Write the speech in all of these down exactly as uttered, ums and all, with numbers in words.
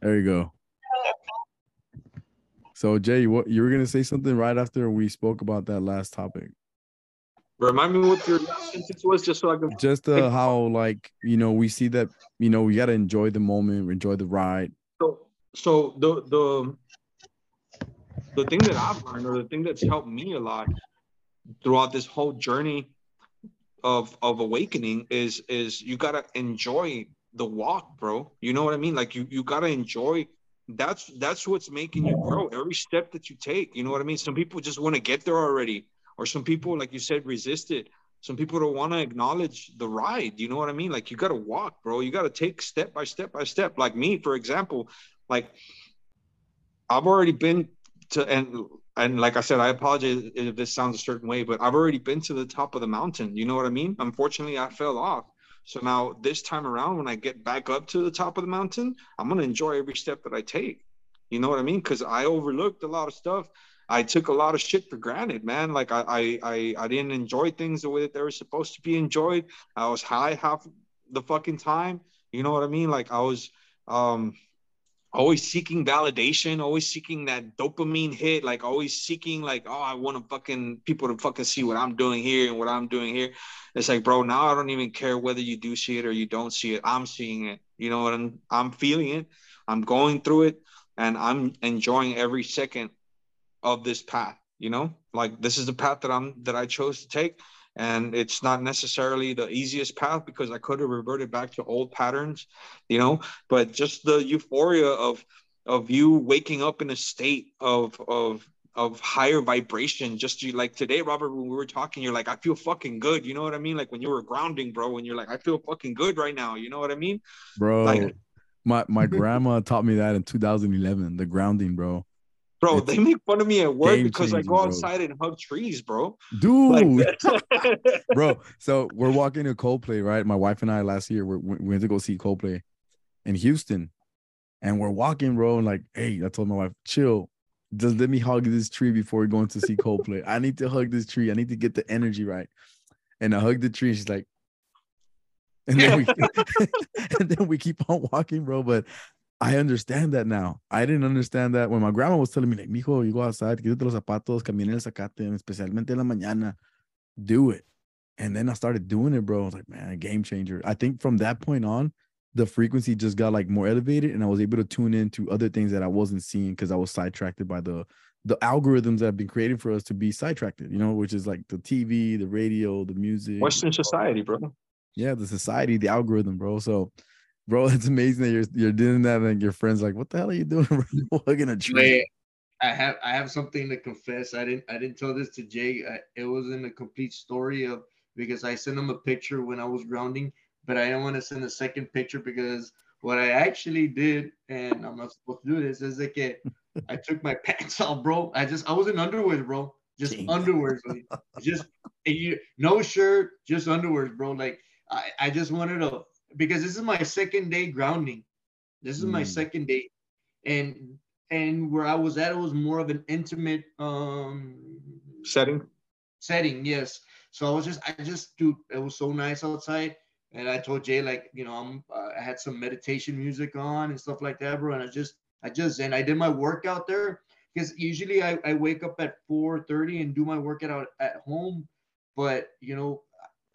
There you go. So Jay, what you were gonna say something right after we spoke about that last topic. Remind me what your last sentence was, just so I can. Just uh, how, like, you know, we see that, you know, we gotta enjoy the moment, enjoy the ride. So, so the the the thing that I've learned, or the thing that's helped me a lot throughout this whole journey of of awakening, is is you gotta enjoy the walk, bro. You know what I mean? Like you you gotta enjoy. That's that's what's making you grow. Every step that you take, you know what I mean? Some people just want to get there already. Or some people, like you said, resist it. Some people don't want to acknowledge the ride. You know what I mean? Like, you got to walk, bro. You got to take step by step by step. Like me, for example, like I've already been to, and and like I said, I apologize if this sounds a certain way, but I've already been to the top of the mountain. You know what I mean? Unfortunately, I fell off. So now this time around, when I get back up to the top of the mountain, I'm going to enjoy every step that I take. You know what I mean? Because I overlooked a lot of stuff. I took a lot of shit for granted, man. Like I, I, I, I didn't enjoy things the way that they were supposed to be enjoyed. I was high half the fucking time. You know what I mean? Like I was um, always seeking validation, always seeking that dopamine hit, like always seeking like, oh, I want to fucking people to fucking see what I'm doing here and what I'm doing here. It's like, bro, now I don't even care whether you do see it or you don't see it. I'm seeing it. You know what I'm, I'm feeling it. I'm going through it and I'm enjoying every second of this path. You know, like this is the path that I'm that I chose to take, and it's not necessarily the easiest path because I could have reverted back to old patterns, you know, but just the euphoria of of you waking up in a state of of of higher vibration. Just you, like today, Robert, when we were talking, you're like, I feel fucking good. You know what I mean? Like when you were grounding, bro, when you're like, I feel fucking good right now. You know what I mean, bro? Like, my my grandma taught me that in two thousand eleven, the grounding, bro. Bro, it's they make fun of me at work because I go outside, bro, and hug trees, bro. Dude. Like bro, so we're walking to Coldplay, right? My wife and I last year, we're, we went to go see Coldplay in Houston. And we're walking, bro, and like, hey, I told my wife, chill. Just let me hug this tree before we're going to see Coldplay. I need to hug this tree. I need to get the energy right. And I hugged the tree. She's like, and then we, and then we keep on walking, bro, but I understand that now. I didn't understand that when my grandma was telling me, like, mijo, you go outside, quítate los zapatos, camina el zacate, especialmente en la mañana. Do it. And then I started doing it, bro. I was like, man, game changer. I think from that point on, the frequency just got like more elevated, and I was able to tune into other things that I wasn't seeing because I was sidetracked by the the algorithms that have been created for us to be sidetracked, you know, which is like the T V, the radio, the music. Western society, bro. Yeah, the society, the algorithm, bro. So bro, it's amazing that you're you're doing that, and your friends like, "What the hell are you doing? We're hugging a tree." Wait, I have I have something to confess. I didn't I didn't tell this to Jay. I, it wasn't a complete story of because I sent him a picture when I was grounding, but I didn't want to send a second picture because what I actually did, and I'm not supposed to do this, is like it, I took my pants off, bro. I just I was in underwear, bro. Just Dang. underwear, like, just you no shirt, just underwear, bro. Like I I just wanted to. Because this is my second day grounding. This is mm. my second day. And and where I was at, it was more of an intimate um setting. Setting, yes. So I was just, I just, dude, it was so nice outside. And I told Jay, like, you know, I'm, uh, I had some meditation music on and stuff like that, bro. And I just, I just, and I did my workout there. Because usually I, I wake up at four thirty and do my workout at home. But, you know,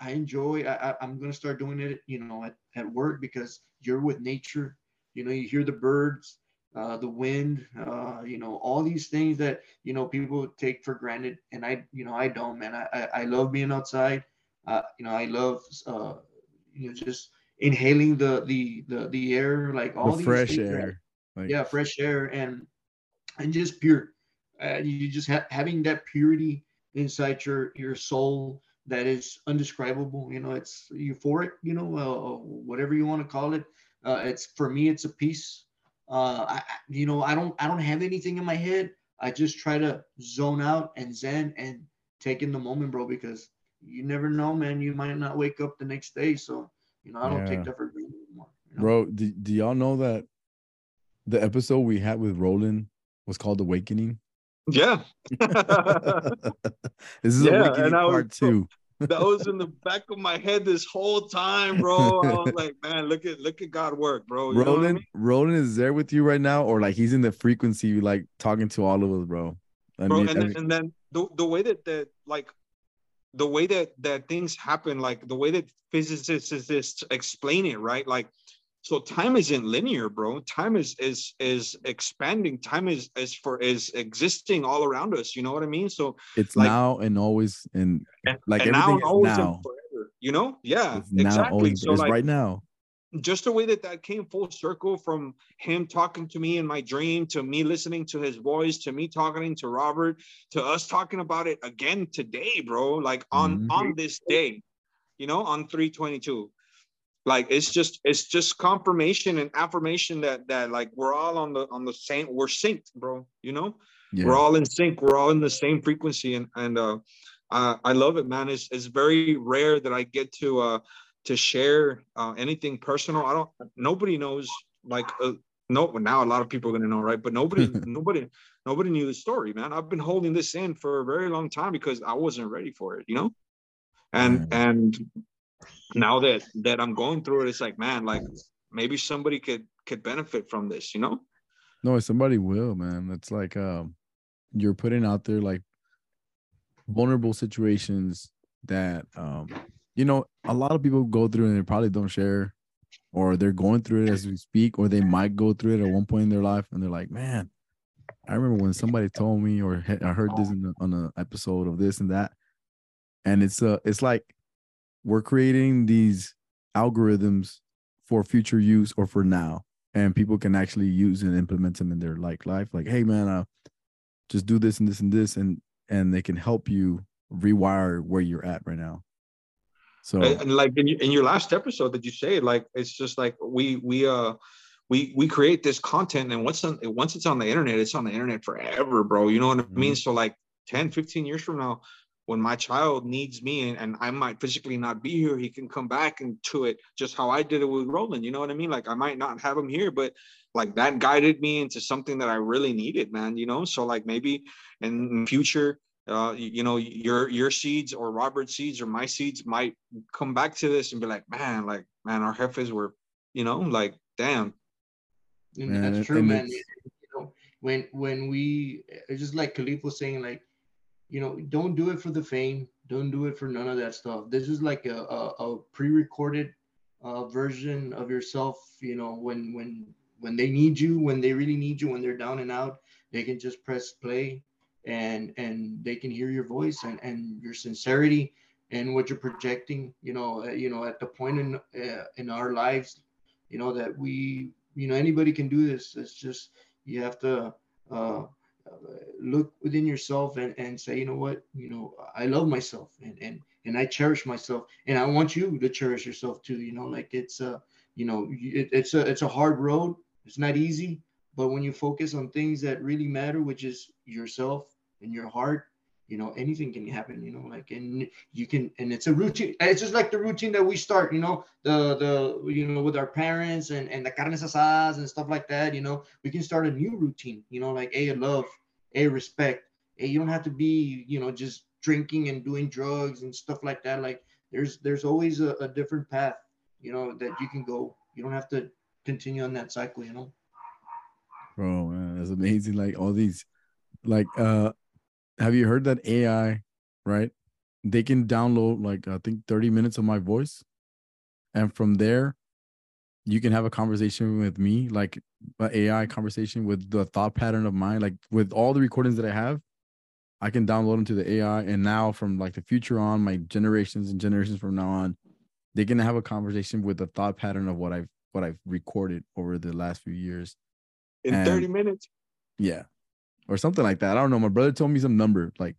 I enjoy, I, I'm going to start doing it, you know, at, at work because you're with nature, you know, you hear the birds, uh, the wind, uh, you know, all these things that, you know, people take for granted. And I, you know, I don't, man, I, I, I love being outside. Uh, you know, I love, uh, you know, just inhaling the, the, the, the air, like all the these fresh things, air. Like, yeah. Fresh air and, and just pure, uh, you just ha- having that purity inside your, your soul. That is undescribable, you know, it's euphoric, you know, uh, whatever you want to call it. Uh, it's for me, it's a peace. Uh, I, you know, I don't, I don't have anything in my head. I just try to zone out and zen and take in the moment, bro, because you never know, man, you might not wake up the next day. So, you know, I don't yeah. take that for granted anymore. You know? Bro, do, do y'all know that the episode we had with Roland was called Awakening? Yeah. This is yeah, Awakening Part two. That was in the back of my head this whole time, bro. I was like, man, look at look at God work, bro. You Roland, know what I mean? Roland is there with you right now, or like he's in the frequency, like talking to all of us, bro. I bro, mean, and, I mean, then, and then the the way that that like the way that that things happen, like the way that physicists explain it, right? Like, so time isn't linear, bro. Time is is is expanding. Time is is for is existing all around us. You know what I mean? So it's like, now and always, and, and like and everything now, is always now. And forever, you know? Yeah, it's now, exactly. Always, so it's like, right now. Just the way that that came full circle from him talking to me in my dream, to me listening to his voice, to me talking to Robert, to us talking about it again today, bro. Like on mm-hmm. on this day, you know, on three twenty-two. Like it's just it's just confirmation and affirmation that that like we're all on the on the same, we're synced, bro. You know, yeah. We're all in sync. We're all in the same frequency, and and uh, I, I love it, man. It's it's very rare that I get to uh, to share uh, anything personal. I don't. Nobody knows. Like uh, no, now a lot of people are gonna know, right? But nobody nobody nobody knew the story, man. I've been holding this in for a very long time because I wasn't ready for it, you know, and mm. and. Now that that I'm going through it, it's like, man, like maybe somebody could could benefit from this, you know? No, somebody will, man. It's like um, you're putting out there like vulnerable situations that um, you know, a lot of people go through and they probably don't share, or they're going through it as we speak, or they might go through it at one point in their life, and they're like, man, I remember when somebody told me, or I heard this in the, on an episode of this and that, and it's uh, it's like. We're creating these algorithms for future use or for now, and people can actually use and implement them in their like life. Like, hey, man, uh, just do this and this and this, and and they can help you rewire where you're at right now. So, and, and like in, in your last episode that you say, like it's just like we we uh we we create this content, and once on, once it's on the internet, it's on the internet forever, bro. You know what mm-hmm. I mean? So like ten, fifteen years from now, when my child needs me and, and I might physically not be here, he can come back into it just how I did it with Roland. You know what I mean? Like I might not have him here, but like that guided me into something that I really needed, man, you know? So like maybe in the future, uh, you, you know, your, your seeds or Robert's seeds or my seeds might come back to this and be like, man, like, man, our jefes were, you know, like, damn. And man, that's true, man. You know, when, when we, just like Khalif was saying, like, you know, don't do it for the fame. Don't do it for none of that stuff. This is like a, a, a pre-recorded uh, version of yourself. You know, when when when they need you, when they really need you, when they're down and out, they can just press play, and and they can hear your voice and, and your sincerity and what you're projecting. You know, uh, you know, at the point in uh, in our lives, you know that we, you know, anybody can do this. It's just you have to. Uh, look within yourself and, and say, you know what, you know, I love myself and, and, and I cherish myself, and I want you to cherish yourself too. You know, like it's a, you know, it, it's a, it's a hard road. It's not easy, but when you focus on things that really matter, which is yourself and your heart, you know, anything can happen, you know, like, and you can, and it's a routine. It's just like the routine that we start, you know, the, the, you know, with our parents and, and the carnes asadas and stuff like that, you know, we can start a new routine, you know, like, hey, love, hey, respect. Hey, you don't have to be, you know, just drinking and doing drugs and stuff like that. Like there's, there's always a, a different path, you know, that you can go. You don't have to continue on that cycle, you know? Bro, man, that's amazing. Like all these, like, uh, have you heard that A I, right? They can download like, I think thirty minutes of my voice. And from there, you can have a conversation with me, like an A I conversation with the thought pattern of mine, like with all the recordings that I have, I can download them to the A I. And now from like the future on, my generations and generations from now on, they can have a conversation with the thought pattern of what I've, what I've recorded over the last few years. In and, thirty minutes. Yeah. Or something like that. I don't know. My brother told me some number, like,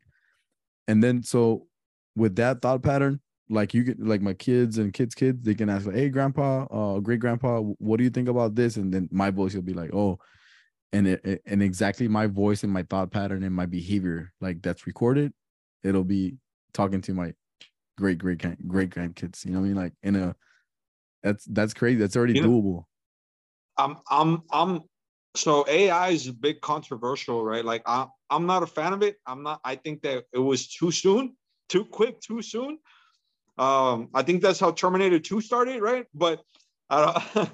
and then so with that thought pattern, like you get like my kids and kids' kids, they can ask, like, hey, grandpa, uh, great grandpa, what do you think about this? And then my voice will be like, oh, and it, it, and exactly my voice and my thought pattern and my behavior, like that's recorded. It'll be talking to my great great great grandkids. You know what I mean? Like in a that's that's crazy. That's already you know, doable. I'm I'm I'm. So A I is a big controversial, right? Like I, I'm not a fan of it. I'm not, I think that it was too soon, too quick, too soon. Um, I think that's how Terminator two started, right? But I don't,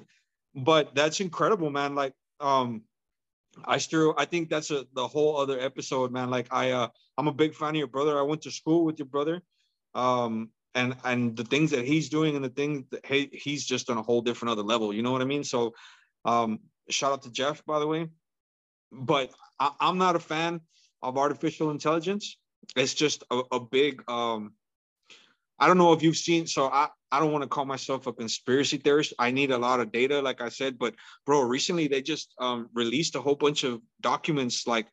but that's incredible, man. Like, um, I still, I think that's a, the whole other episode, man. Like, I, uh, I'm a big fan of your brother. I went to school with your brother, um, and and the things that he's doing and the things that he, he's just on a whole different other level. You know what I mean? So, um, shout out to Jeff, by the way. But I, I'm not a fan of artificial intelligence. It's just a, a big. Um, I don't know if you've seen, so I, I don't want to call myself a conspiracy theorist. I need a lot of data, like I said, but bro, recently they just um, released a whole bunch of documents like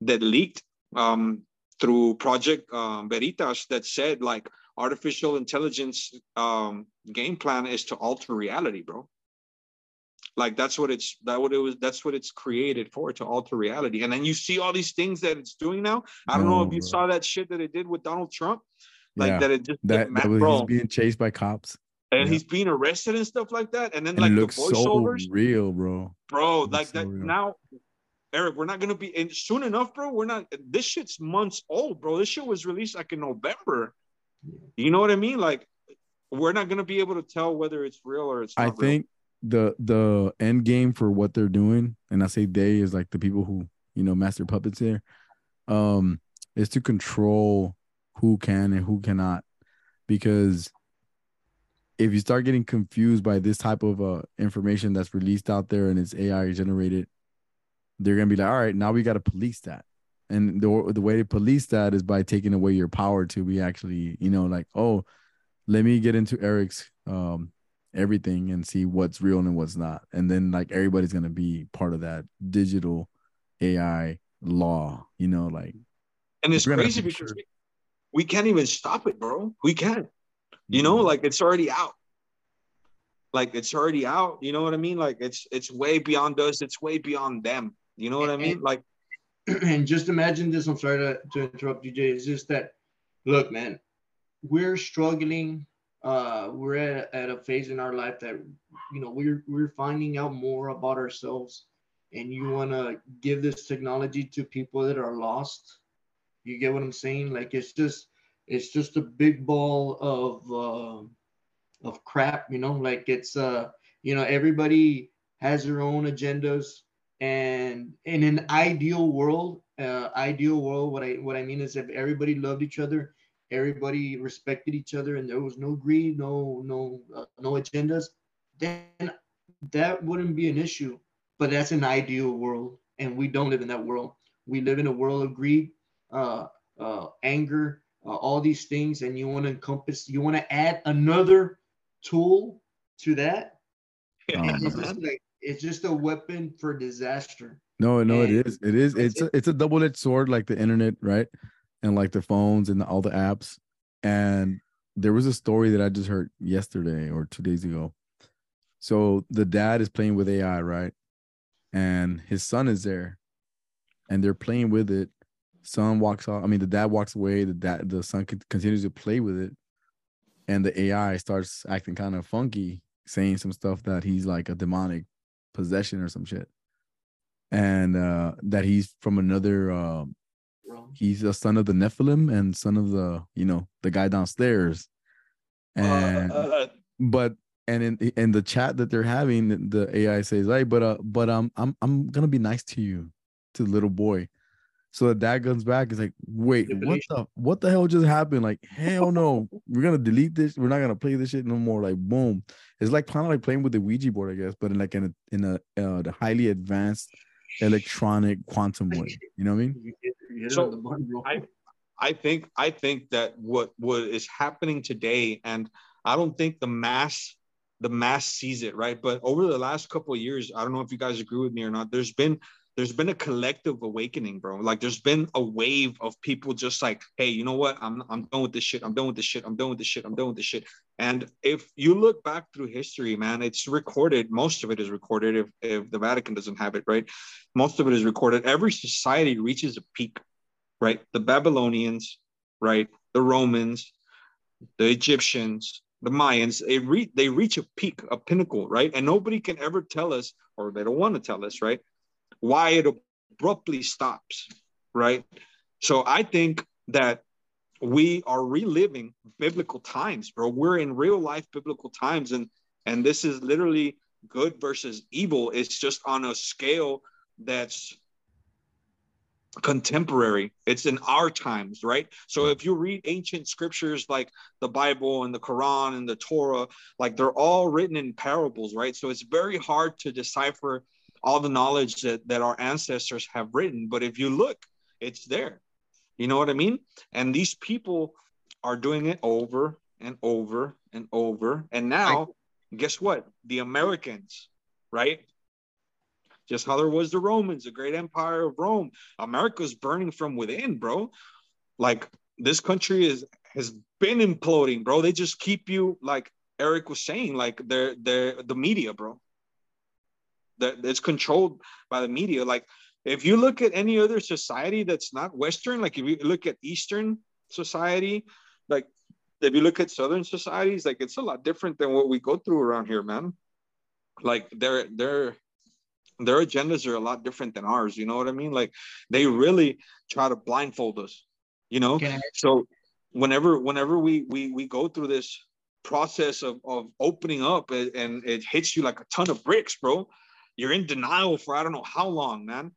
that leaked um, through Project um, Veritas that said like artificial intelligence um, game plan is to alter reality, bro. Like that's what it's, that what it was, that's what it's created for, to alter reality. And then you see all these things that it's doing now. I don't no, know if you bro. saw that shit that it did with Donald Trump. Like yeah, that it just that, that was, he's being chased by cops and yeah. he's being arrested and stuff like that. And then and like it looks the voiceovers, so real, bro. Bro, it like that so now, Eric, we're not gonna be in soon enough, bro. We're not. This shit's months old, bro. This shit was released like in November. You know what I mean? Like we're not gonna be able to tell whether it's real or it's. Not I real. think the the end game for what they're doing, and I say they is like the people who you know master puppets here, um, is to control who can and who cannot, because if you start getting confused by this type of uh, information that's released out there and it's A I generated, they're going to be like, all right, now we got to police that. And the the way to police that is by taking away your power to be actually, you know, like, oh, let me get into Eric's um, everything and see what's real and what's not. And then like everybody's going to be part of that digital A I law, you know, like. And it's crazy because we can't even stop it, bro. We can't, you know, like it's already out. Like it's already out. You know what I mean? Like it's, it's way beyond us. It's way beyond them. You know what and, I mean? Like, and just imagine this. I'm sorry to, to interrupt you, Jay. It's just that, look, man, we're struggling. Uh, we're at, at a phase in our life that, you know, we're, we're finding out more about ourselves, and you want to give this technology to people that are lost. You get what I'm saying? Like it's just, it's just a big ball of, uh, of crap, you know. Like it's, uh, you know, everybody has their own agendas, and in an ideal world, uh, ideal world, what I what I mean is if everybody loved each other, everybody respected each other, and there was no greed, no no uh, no agendas, then that wouldn't be an issue. But that's an ideal world, and we don't live in that world. We live in a world of greed, uh uh anger, uh, all these things, and you want to encompass, you want to add another tool to that. Oh, it's, just like, it's just a weapon for disaster. No, no, and it is. It is. It's a, it's a double-edged sword, like the internet, right? And like the phones and the, all the apps. And there was a story that I just heard yesterday or two days ago. So the dad is playing with A I, right? And his son is there, and they're playing with it. Son walks off. I mean, the dad walks away. The dad, the son continues to play with it, and the A I starts acting kind of funky, saying some stuff that he's like a demonic possession or some shit, and uh, that he's from another. Uh, he's a son of the Nephilim and son of the, you know, the guy downstairs, and uh, but and in in the chat that they're having, the A I says, "Hey, but uh, but um, I'm I'm gonna be nice to you, to the little boy." So the dad comes back. He's like, wait, what the, what the hell just happened? Like, hell no. We're going to delete this. We're not going to play this shit no more. Like, boom. It's like kind of like playing with the Ouija board, I guess, but in like in a, in a uh, the highly advanced electronic quantum way. You know what I mean? So I, I think I think that what, what is happening today, and I don't think the mass the mass sees it, right? But over the last couple of years, I don't know if you guys agree with me or not, there's been There's been a collective awakening, bro. Like there's been a wave of people just like, hey, you know what? I'm I'm done with this shit. I'm done with this shit. I'm done with this shit. I'm done with this shit. And if you look back through history, man, it's recorded. Most of it is recorded. If, if the Vatican doesn't have it, right? Most of it is recorded. Every society reaches a peak, right? The Babylonians, right? The Romans, the Egyptians, the Mayans, they, re- they reach a peak, a pinnacle, right? And nobody can ever tell us, or they don't want to tell us, right, why it abruptly stops, right? So I think that we are reliving biblical times, bro. We're in real life biblical times. And, and this is literally good versus evil. It's just on a scale that's contemporary. It's in our times, right? So if you read ancient scriptures like the Bible and the Quran and the Torah, like they're all written in parables, right? So it's very hard to decipher all the knowledge that, that our ancestors have written. But if you look, it's there. You know what I mean? And these people are doing it over and over and over. And now, I, guess what? The Americans, right? Just how there was the Romans, the great empire of Rome. America's burning from within, bro. Like, this country is has been imploding, bro. They just keep you, like Eric was saying, like they're, they're the media, bro. They're, it's controlled by the media. Like, if you look at any other society that's not Western, like if you look at Eastern society, like if you look at Southern societies, like it's a lot different than what we go through around here, man. Like their their their agendas are a lot different than ours. You know what I mean? Like they really try to blindfold us. You know, yeah. So whenever whenever we we we go through this process of of opening up, and, and it hits you like a ton of bricks, bro. You're in denial for I don't know how long, man.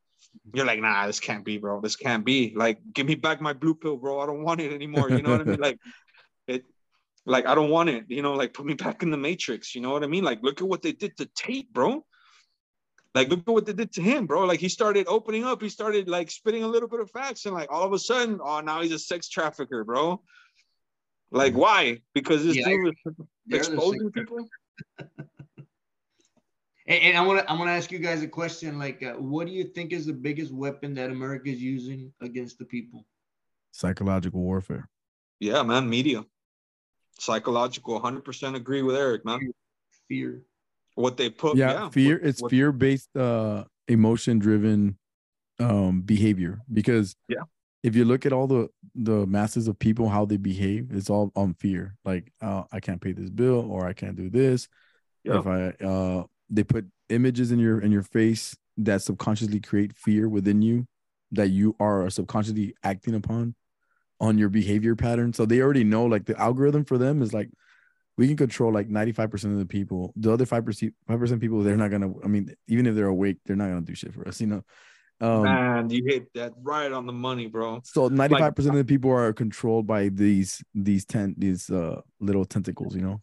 You're like, nah, this can't be, bro. This can't be. Like, give me back my blue pill, bro. I don't want it anymore. You know what I mean? Like, it, like I don't want it. You know, like put me back in the Matrix. You know what I mean? Like, look at what they did to Tate, bro. Like, look at what they did to him, bro. Like, he started opening up. He started like spitting a little bit of facts, and like all of a sudden, oh, now he's a sex trafficker, bro. Like, why? Because this yeah, dude was exposing people. And I want to I want to ask you guys a question. Like, uh, what do you think is the biggest weapon that America is using against the people? Psychological warfare. Yeah, man. Media. Psychological. one hundred percent agree with Eric, man. Fear. What they put. Yeah, yeah fear. What, it's fear-based, uh, emotion-driven um, behavior. Because yeah. if you look at all the, the masses of people, how they behave, it's all on fear. Like, uh, I can't pay this bill, or I can't do this. Yeah. If I... Uh, They put images in your in your face that subconsciously create fear within you, that you are subconsciously acting upon on your behavior pattern. So they already know, like the algorithm for them is like, we can control like ninety-five percent of the people. The other five percent five percent people, they're not going to, I mean, even if they're awake, they're not going to do shit for us, you know? Um, Man, you hit that right on the money, bro. So ninety-five percent like, of the people are controlled by these, these ten, these uh, little tentacles, you know?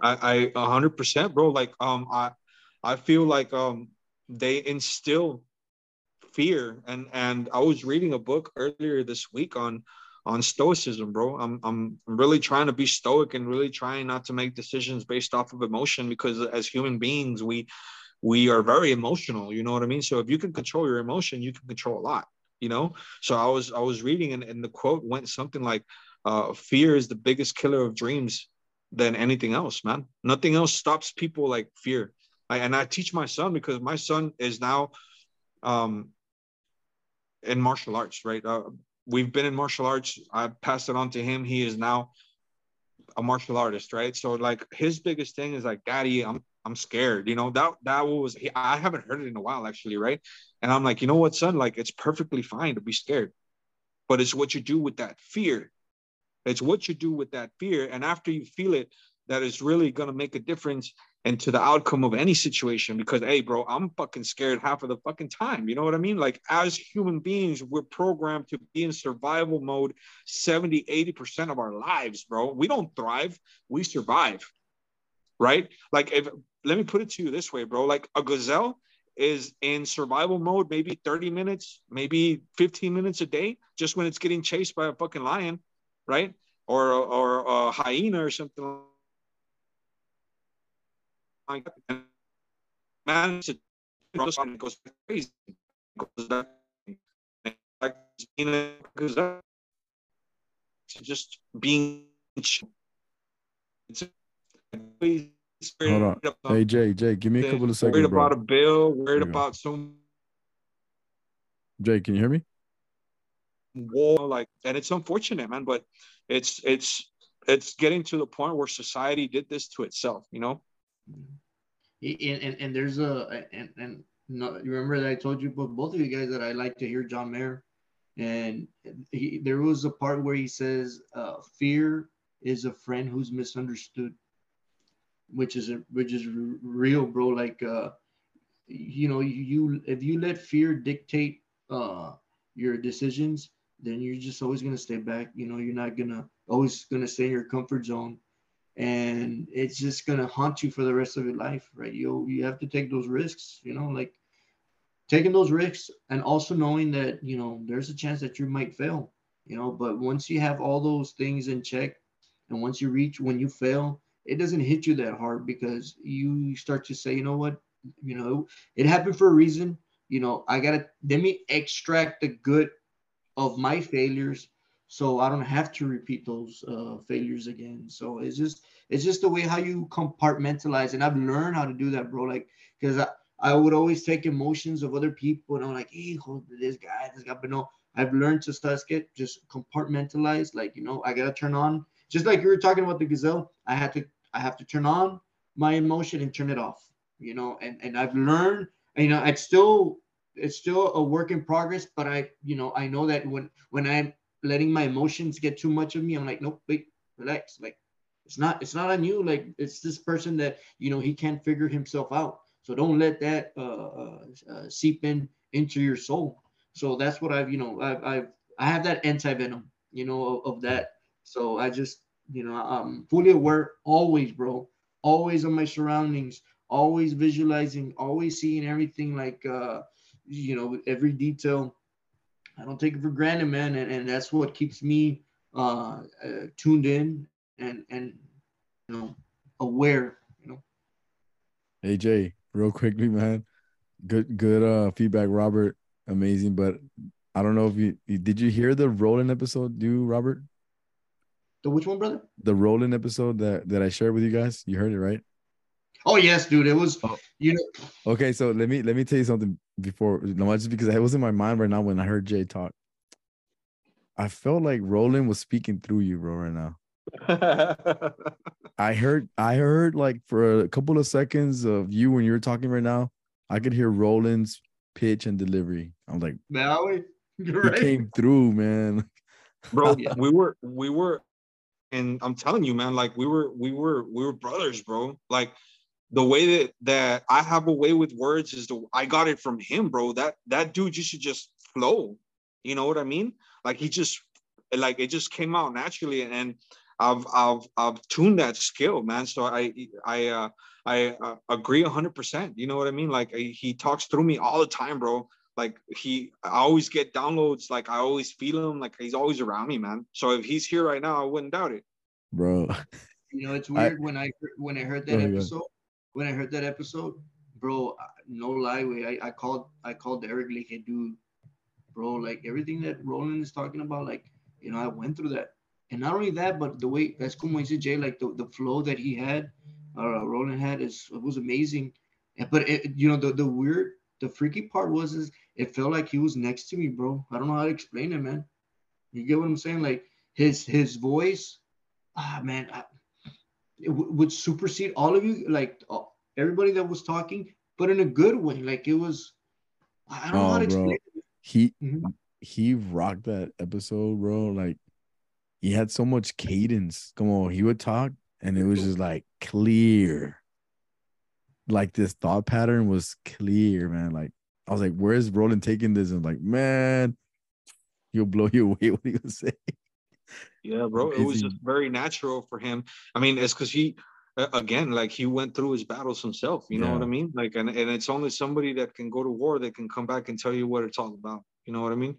I a hundred percent, bro. Like, um, I, I feel like, um, they instill fear. And, and I was reading a book earlier this week on, on stoicism, bro. I'm, I'm really trying to be stoic and really trying not to make decisions based off of emotion, because as human beings, we, we are very emotional. You know what I mean? So if you can control your emotion, you can control a lot, you know? So I was, I was reading, and, and the quote went something like, uh, fear is the biggest killer of dreams than anything else, man. Nothing else stops people like fear. I, and I teach my son, because my son is now um, in martial arts, right? Uh, we've been in martial arts. I passed it on to him. He is now a martial artist, right? So like his biggest thing is like, Daddy, I'm I'm scared. You know, that, that was, he, I haven't heard it in a while actually, right? And I'm like, you know what, son? Like, it's perfectly fine to be scared, but it's what you do with that fear. It's what you do with that fear. And after you feel it, that is really going to make a difference into the outcome of any situation. Because, hey, bro, I'm fucking scared half of the fucking time. You know what I mean? Like, as human beings, we're programmed to be in survival mode seventy, eighty percent of our lives, bro. We don't thrive. We survive, right? Like, if let me put it to you this way, bro. Like, a gazelle is in survival mode maybe thirty minutes, maybe fifteen minutes a day, just when it's getting chased by a fucking lion. Right? Or, or a hyena or something like that. Man, it goes crazy. Just being. Hold on. Hey, Jay, Jay, give me a couple of seconds. Worried about bro. a bill, worried about some. Jay, can you hear me? War, like, and it's unfortunate, man, but it's it's it's getting to the point where society did this to itself, you know. And and, and there's a and and no, you remember that I told you, but both of you guys, that I like to hear John Mayer, And he, there was a part where he says, uh, fear is a friend who's misunderstood, which is, a, which is real, bro. Like, uh, you know, you, if you let fear dictate uh, your decisions, then you're just always going to stay back. You know, you're not going to always going to stay in your comfort zone, and it's just going to haunt you for the rest of your life. Right. You, you have to take those risks, you know, like, taking those risks, and also knowing that, you know, there's a chance that you might fail, you know, but once you have all those things in check, and once you reach, when you fail, it doesn't hit you that hard, because you start to say, you know what, you know, it happened for a reason. You know, I got to, let me extract the good of my failures, so I don't have to repeat those uh, failures again. So it's just, it's just the way how you compartmentalize. And I've learned how to do that, bro. Like, cause I, I would always take emotions of other people, and I'm like, hey, hold this guy, this guy. But no, I've learned to start get just compartmentalize. Like, you know, I gotta turn on, just like you were talking about the gazelle. I had to, I have to turn on my emotion and turn it off. You know, and and I've learned, you know, it's still, it's still a work in progress. But I, you know, I know that when when I'm letting my emotions get too much of me, I'm like, nope, wait, relax. Like, it's not, it's not on you. Like, it's this person that, you know, he can't figure himself out. So don't let that uh, uh, seep in into your soul. So that's what I've, you know, I've, I've I have that anti-venom, you know, of, of that. So I just, you know, I'm fully aware always, bro, always on my surroundings, always visualizing, always seeing everything, like, uh, you know, every detail. I don't take it for granted, man. And, and that's what keeps me uh, uh, tuned in and, and, you know, aware, you know. Hey, Jay. Real quickly, man. Good, good uh, feedback, Robert. Amazing. But I don't know if you, did you hear the Roland episode, do Robert? The which one, brother? The Roland episode that, that I shared with you guys. You heard it, right? Oh, yes, dude. It was, oh. you know. Okay, so let me, let me tell you something before, no, just because it was in my mind right now when I heard Jay talk. I felt like Roland was speaking through you, bro, right now. I heard, I heard like for a couple of seconds of you when you were talking right now, I could hear Roland's pitch and delivery. I'm like, now it right. came through, man. Bro, yeah. we were, we were, and I'm telling you, man, like we were, we were, we were brothers, bro. Like the way that, that I have a way with words is the, I got it from him, bro. That, that dude, you should just flow. You know what I mean? Like he just, like it just came out naturally. And, and I've I've I've tuned that skill, man. So I I uh, I uh, agree one hundred percent. You know what I mean? Like I, he talks through me all the time, bro. Like he, I always get downloads. Like I always feel him. Like he's always around me, man. So if he's here right now, I wouldn't doubt it, bro. You know, it's weird I, when I when I heard that episode. When I heard that episode, bro. No lie, way I, I called I called Eric like, hey, dude, bro. Like everything that Roland is talking about, like you know, I went through that. And not only that, but the way, that's como dice Jay, like the, the flow that he had, uh, Roland had, is it was amazing. But, it, you know, the, the weird, the freaky part was, is it felt like he was next to me, bro. I don't know how to explain it, man. You get what I'm saying? Like his his voice, ah, man, I, it w- would supersede all of you, like uh, everybody that was talking, but in a good way. Like it was, I don't oh, know how to bro. explain it. He, mm-hmm. he rocked that episode, bro. Like. He had so much cadence. Come on, he would talk, and it was just like clear. Like this thought pattern was clear, man. Like I was like, "Where is Roland taking this?" And I'm like, man, he'll blow you away what he was saying. Yeah, bro, it was just very natural for him. I mean, it's because he, again, like he went through his battles himself. You know yeah. what I mean? Like, and and it's only somebody that can go to war that can come back and tell you what it's all about. You know what I mean?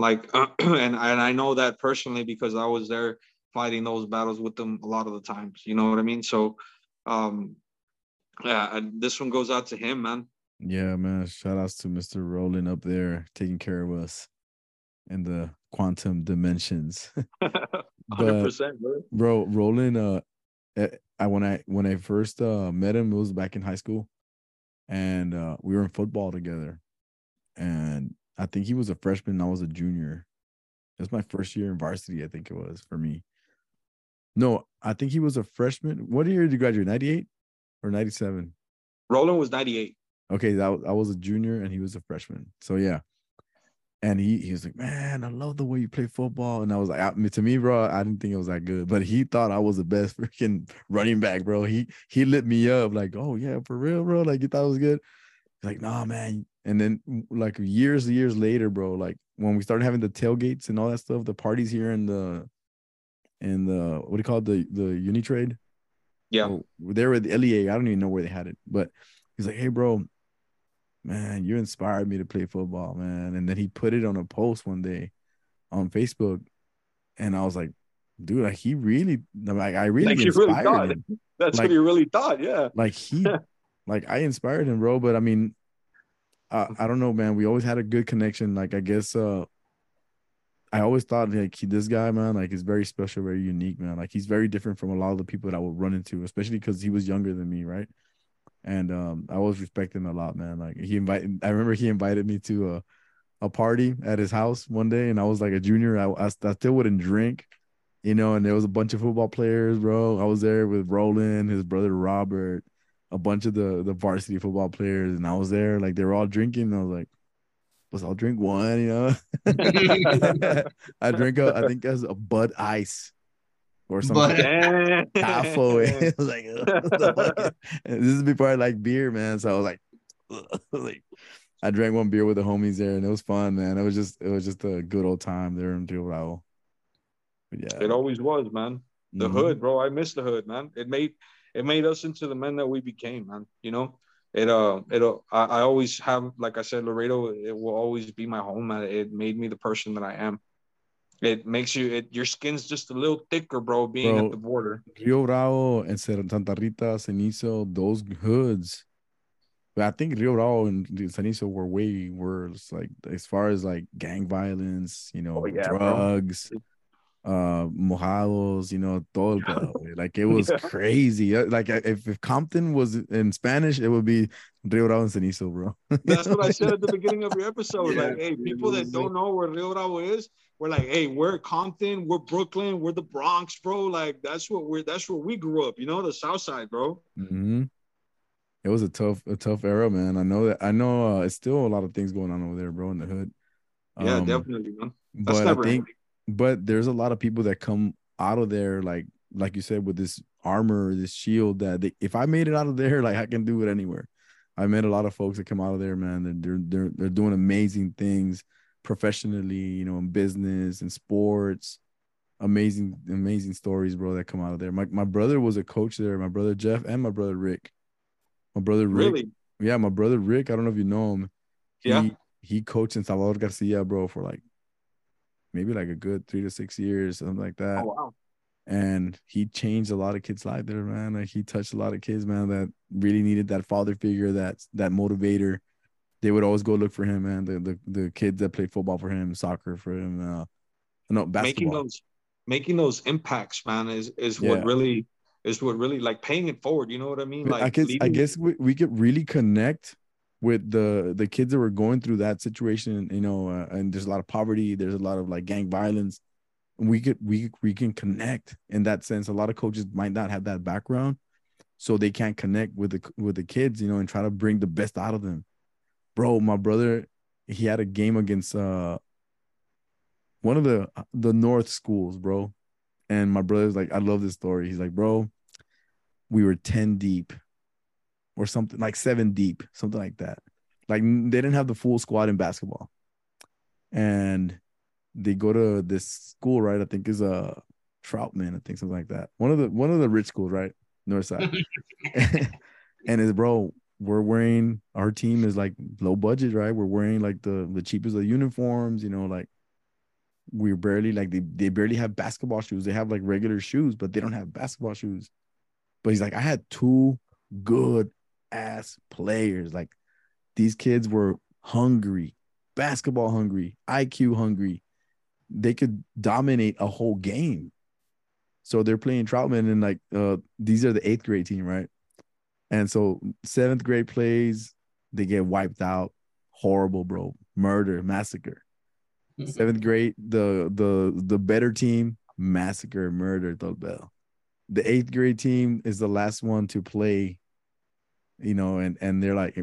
Like, uh, and, and I know that personally because I was there fighting those battles with them a lot of the times, you know what I mean? So, um, yeah, this one goes out to him, man. Yeah, man. Shout outs to Mister Roland up there taking care of us in the quantum dimensions. one hundred percent, bro. Bro, Roland, uh, I, when I, when I first uh, met him, it was back in high school, and uh, we were in football together, and I think he was a freshman and I was a junior. That's my first year in varsity, I think it was, for me. No, I think he was a freshman. What year did you graduate, ninety-eight or ninety-seven? Roland was ninety-eight. Okay, that was, I was a junior and he was a freshman. So, yeah. And he, he was like, man, I love the way you play football. And I was like, I, to me, bro, I didn't think it was that good. But he thought I was the best freaking running back, bro. He he lit me up like, oh, yeah, for real, bro. Like, you thought it was good? He's like, nah, man. And then like years and years later, bro, like when we started having the tailgates and all that stuff, the parties here in the, in the what do you call it, the, the Unitrade? Yeah. So they were at the L E A. I don't even know where they had it. But he's like, hey, bro, man, you inspired me to play football, man. And then he put it on a post one day on Facebook. And I was like, dude, like he really, like I really like inspired really thought. him. That's like, what he really thought, yeah. Like he, like I inspired him, bro. But I mean, I, I don't know, man. We always had a good connection. Like I guess uh, I always thought like he, this guy, man, like he's very special, very unique, man. Like he's very different from a lot of the people that I would run into, especially because he was younger than me, right? And um, I always respect him a lot, man. Like he invited, I remember he invited me to a, a party at his house one day, and I was like a junior. I, I, I still wouldn't drink, you know. And there was a bunch of football players, bro. I was there with Roland, his brother Robert, a bunch of the the varsity football players, and I was there. Like they were all drinking. And I was like, "Let's all drink one," you know. I drink a, I think that's a Bud Ice. Or something. Taffo. It was like, oh, this is before I like beer, man. So I was like, I was like, I drank one beer with the homies there, and it was fun, man. It was just, it was just a good old time there in Rio Bravo. But yeah, it always was, man. The mm-hmm. hood, bro. I miss the hood, man. It made, it made us into the men that we became, man. You know, it, uh, it, uh, I, I always have, like I said, Laredo. It will always be my home, man. It made me the person that I am. It makes you, it, your skin's just a little thicker, bro, being bro, at the border. Rio Bravo and Santa Rita, Cenizo, those hoods. But I think Rio Bravo and Cenizo were way worse, like, as far as, like, gang violence, you know, oh, yeah, drugs, bro. uh, mojados, you know, todo. Like, it was yeah. crazy. Like, if, if Compton was in Spanish, it would be Rio Bravo and Cenizo, bro. That's what I said at the beginning of your episode. Yeah. Like, hey, people that don't know where Rio Bravo is, we're like, hey, we're Compton, we're Brooklyn, we're the Bronx, bro. Like, that's what we're, that's where we grew up, you know, the South Side, bro. Mm-hmm. It was a tough, a tough era, man. I know that. I know uh, it's still a lot of things going on over there, bro, in the hood. Um, yeah, definitely, man. That's but never I think, but there's a lot of people that come out of there, like, like you said, with this armor, this shield. That they, if I made it out of there, like I can do it anywhere. I met a lot of folks that come out of there, man. They're they're they're, they're doing amazing things. Professionally, you know, in business and sports. Amazing, amazing stories, bro, that come out of there. My my brother was a coach there, my brother Jeff and my brother Rick. My brother Rick. Really? Yeah, my brother Rick. I don't know if you know him. Yeah. He, he coached in Salvador Garcia, bro, for like maybe like a good three to six years, something like that. Oh, wow. And he changed a lot of kids' lives there, man. Like he touched a lot of kids, man, that really needed that father figure, that that motivator. They would always go look for him, man. The the, the kids that played football for him, soccer for him, uh, no basketball. Making those, making those impacts, man, is is yeah. what really is what really like paying it forward. You know what I mean? Like I guess leading. I guess we, we could really connect with the the kids that were going through that situation. You know, uh, and there's a lot of poverty. There's a lot of like gang violence. We could we we can connect in that sense. A lot of coaches might not have that background, so they can't connect with the with the kids. You know, and try to bring the best out of them. Bro, my brother, he had a game against uh one of the the North schools, bro. And my brother's like, I love this story. He's like, bro, we were ten deep or something, like seven deep, something like that. Like they didn't have the full squad in basketball. And they go to this school, right? I think is a uh, Troutman, I think something like that. One of the one of the rich schools, right? North side. And his bro. We're wearing, our team is like low budget, right? We're wearing like the, the cheapest of uniforms, you know, like we're barely like, they, they barely have basketball shoes. They have like regular shoes, but they don't have basketball shoes. But he's like, I had two good ass players. Like these kids were hungry, basketball hungry, I Q hungry. They could dominate a whole game. So they're playing Troutman and like, uh, these are the eighth grade team, right? And so seventh grade plays, they get wiped out. Horrible, bro. Murder, massacre. Seventh grade, the the the better team, massacre, murder, doorbell. The eighth grade team is the last one to play, you know, and, and they're like,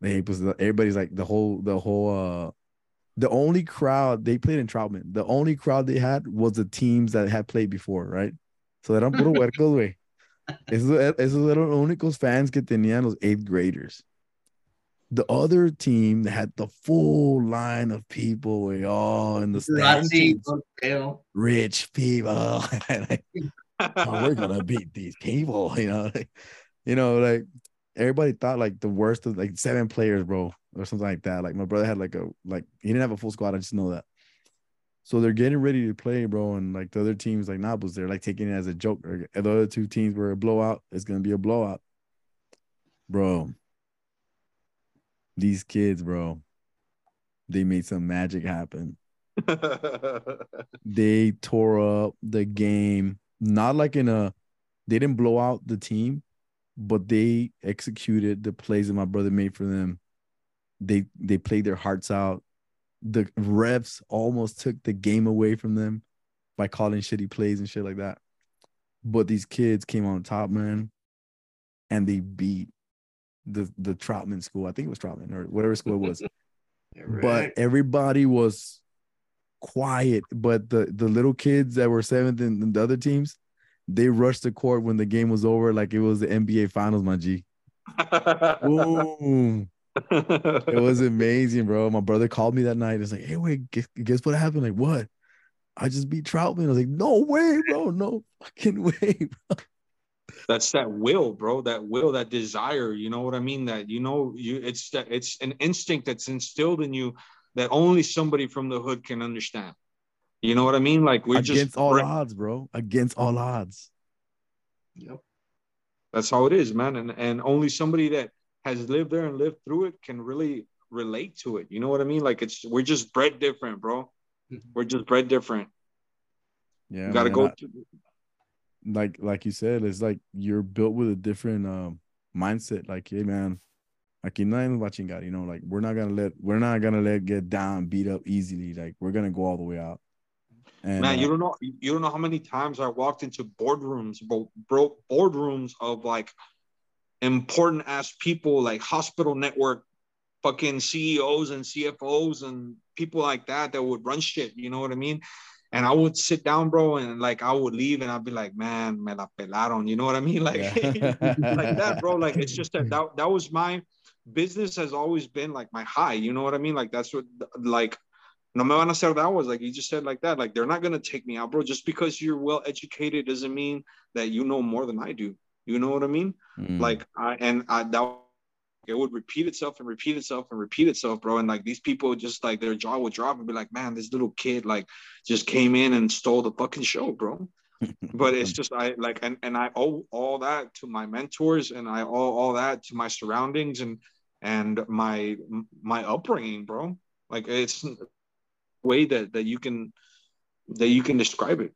they everybody's like the whole the whole uh the only crowd they played in Troutman, the only crowd they had was the teams that had played before, right? So eran puro huercos, güey. Esos, esos eran los únicos fans que tenían los eighth graders. The other team that had the full line of people, güey, all in the stands. Rich people. Like, oh, we're going to beat these people, you know? Like, you know, like, everybody thought, like, the worst of, like, seven players, bro, or something like that. Like, my brother had, like, a, like, he didn't have a full squad. I just know that. So they're getting ready to play, bro, and, like, the other team's, like, nah, but they're, like, taking it as a joke. The other two teams were a blowout. It's going to be a blowout. Bro, these kids, bro, they made some magic happen. They tore up the game. Not like in a, they didn't blow out the team, but they executed the plays that my brother made for them. They they played their hearts out. The refs almost took the game away from them by calling shitty plays and shit like that. But these kids came on top, man, and they beat the the Troutman school. I think it was Troutman or whatever school it was. Yeah, right. But everybody was quiet. But the, the little kids that were seventh and, and the other teams, they rushed the court when the game was over like it was the N B A Finals, my G. Boom. It was amazing, bro. My brother called me that night. It's like, hey, wait, guess, guess what happened? Like, what? I just beat Troutman. I was like, no way, bro. No fucking way, bro. That's that will, bro. That will, that desire. You know what I mean? That, you know, you it's that it's an instinct that's instilled in you that only somebody from the hood can understand. You know what I mean? Like, we're just against all odds, bro. Against all odds. Yep. That's how it is, man. And and only somebody that has lived there and lived through it can really relate to it. You know what I mean? Like, it's we're just bred different, bro. We're just bred different. Yeah. You gotta go I, through. Like like you said, it's like you're built with a different um, mindset. Like, hey, man, aquí nadie nos va a chingar. You know, like we're not gonna let we're not gonna let get down, beat up easily. Like, we're gonna go all the way out. And, man, uh, you don't know, you don't know how many times I walked into boardrooms, bro, bro, boardrooms of like important ass people, like hospital network, fucking C E Os and C F Os and people like that that would run shit. You know what I mean? And I would sit down, bro, and like I would leave, and I'd be like, man, me la pelaron. You know what I mean? Like, yeah. Like that, bro. Like, it's just that, that that was my business has always been like my high. You know what I mean? Like, that's what like. No me van a hacer that was like you just said like that. Like, they're not gonna take me out, bro. Just because you're well educated doesn't mean that you know more than I do. You know what I mean? Mm. Like I and I that it would repeat itself and repeat itself and repeat itself, bro. And like these people just like their jaw would drop and be like, man, this little kid like just came in and stole the fucking show, bro. But it's just I like and, and I owe all that to my mentors and I owe all that to my surroundings and and my my upbringing, bro. Like it's way that that you can that you can describe it.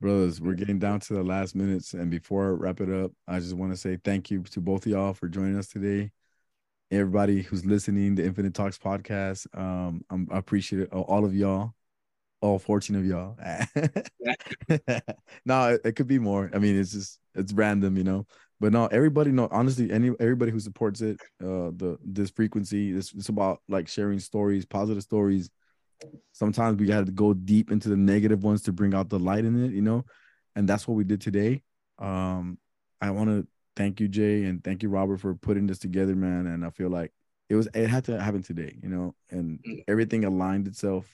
Brothers, we're getting down to the last minutes, and before I wrap it up, I just want to say thank you to both of y'all for joining us today. Everybody who's listening to Infinite Talks podcast, um I'm, I appreciate it, all of y'all, all fourteen of y'all. No, it, it could be more. I mean, it's just it's random, you know. But no, everybody, no, honestly, any everybody who supports it, uh, the this frequency, it's, it's about like sharing stories, positive stories. Sometimes we got to go deep into the negative ones to bring out the light in it, you know, and that's what we did today. Um, I want to thank you, Jay, and thank you, Robert, for putting this together, man. And I feel like it was it had to happen today, you know, and everything aligned itself.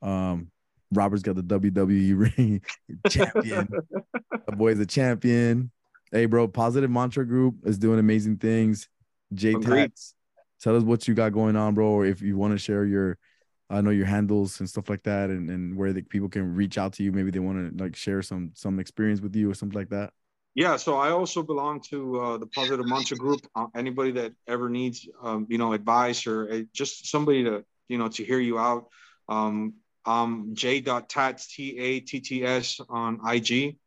Um, Robert's got the W W E ring champion. The boy's a champion. Hey, bro, Positive Mantra Group is doing amazing things. Jay Tatts, tell us what you got going on, bro, or if you want to share your, I know your handles and stuff like that, and, and where the people can reach out to you. Maybe they want to like share some some experience with you or something like that. Yeah, so I also belong to uh, the Positive Mantra Group. Uh, anybody that ever needs, um, you know, advice or uh, just somebody to, you know, to hear you out. Um, um, J.Tatts, T A T T S on I G.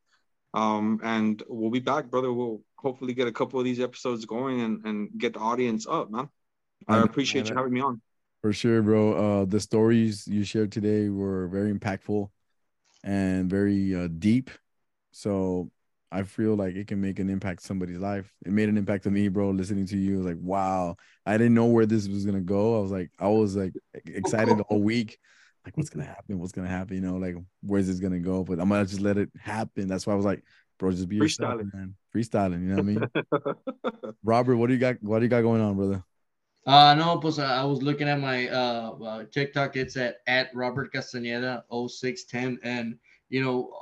Um, and we'll be back, brother. We'll hopefully get a couple of these episodes going and, and get the audience up, man. I appreciate yeah, you having me on. For sure, bro. Uh, the stories you shared today were very impactful and very uh, deep. So I feel like it can make an impact on somebody's life. It made an impact on me, bro. Listening to you, I was like, wow, I didn't know where this was gonna go. I was like, I was like excited all week, like what's gonna happen? What's gonna happen? You know, like where's this gonna go? But I'm gonna just let it happen. That's why I was like, bro, just be freestyling, yourself, man. Freestyling. You know what I mean? Robert, what do you got? What do you got going on, brother? Uh no, pues I was looking at my uh, uh TikTok. It's at at Robert Castaneda oh six ten, and you know,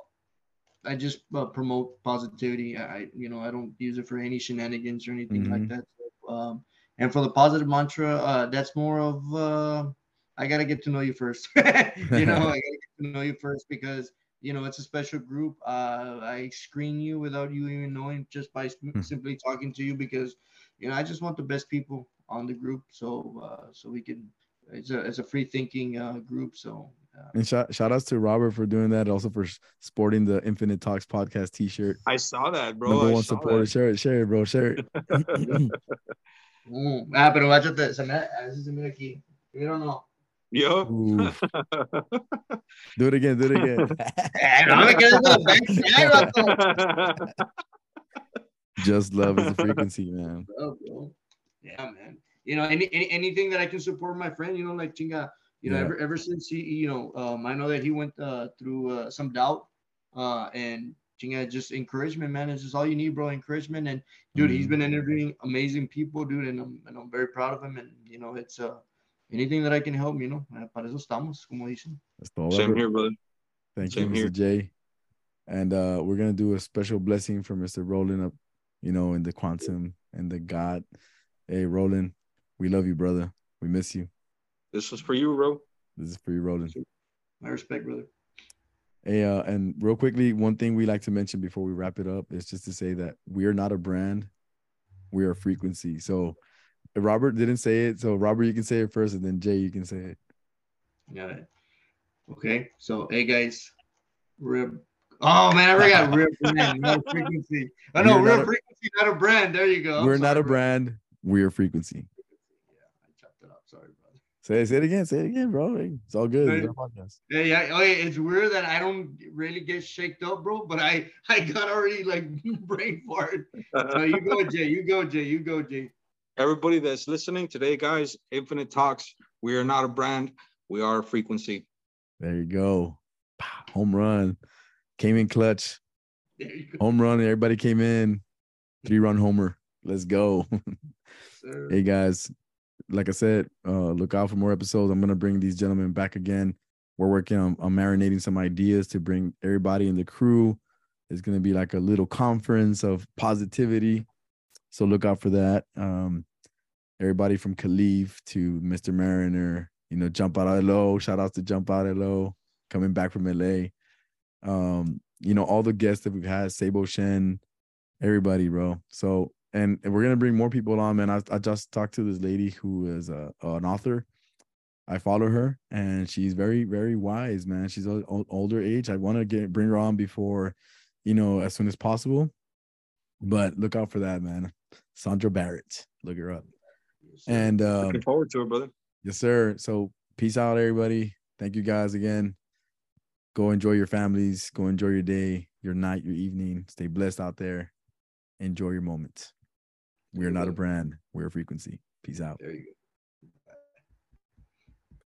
I just uh, promote positivity. I you know I don't use it for any shenanigans or anything mm-hmm. like that. So, um, and for the positive mantra, uh, that's more of uh, I gotta get to know you first. you know, I gotta get to know you first because you know it's a special group. Uh, I screen you without you even knowing, just by mm-hmm. simply talking to you because you know I just want the best people on the group, so uh so we can it's a it's a free thinking uh group. So uh, and shout, shout outs to Robert for doing that, also for sporting the Infinite Talks podcast t-shirt. I saw that, bro. Number I one supporter. Share it, share it, bro. Share it. mm. Ah, pero váyate, se me se mira aquí. Yo no. Yo. Do it again, do it again. No me quedes con la backside. Just love is a frequency, man. Oh, bro. Yeah, man. You know, any, any anything that I can support my friend, you know, like Chinga, you know, yeah. ever ever since he, you know, um, I know that he went uh, through uh, some doubt, uh, and Chinga, just encouragement, man. It's just all you need, bro. Encouragement, and dude, mm-hmm. he's been interviewing amazing people, dude, and I'm and I'm very proud of him. And you know, it's uh, anything that I can help, you know. Para eso estamos, como dicen. Same here, brother. Thank Same you, here. Mister Jay. And uh, we're gonna do a special blessing for Mister Roland up, you know, in the quantum and the God. Hey, Roland, we love you, brother. We miss you. This was for you, bro. This is for you, Roland. My respect, brother. Hey, uh, and real quickly, one thing we like to mention before we wrap it up is just to say that we are not a brand. We are a frequency. So Robert didn't say it. So Robert, you can say it first, and then Jay, you can say it. Got it. Okay. So, hey, guys. Rib. Oh, man, I forgot real brand, not a frequency. I know, real frequency, not a brand. There you go. I'm we're sorry, not a brand. Bro. We're frequency. Yeah, I chopped it up. Sorry, brother. Say, say it again. Say it again, bro. It's all good. Yeah, yeah. Oh, yeah. It's weird that I don't really get shaked up, bro. But I, I got already like brain fart. So you go, Jay. You go, Jay. You go, Jay. Everybody that's listening today, guys. Infinite Talks. We are not a brand. We are a frequency. There you go. Home run. Came in clutch. There you go. Home run. Everybody came in. Three run homer. Let's go. Sure. Hey guys, like I said, uh, look out for more episodes. I'm going to bring these gentlemen back again. We're working on, on marinating some ideas to bring everybody in the crew. It's going to be like a little conference of positivity. So look out for that. Um, everybody from Khalif to Mister Mariner, you know, Jump Out Alo. Shout out to Jump Out Alo coming back from L A. Um, you know, all the guests that we've had, Sabo Shen, everybody, bro. So And we're going to bring more people on, man. I, I just talked to this lady who is a, an author. I follow her, and she's very, very wise, man. She's an older age. I want to get bring her on before, you know, as soon as possible. But look out for that, man. Sandra Barrett. Look her up. Yes, and um, looking forward to it, brother. Yes, sir. So peace out, everybody. Thank you guys again. Go enjoy your families. Go enjoy your day, your night, your evening. Stay blessed out there. Enjoy your moments. We are not a brand. We're a frequency. Peace out. There you go.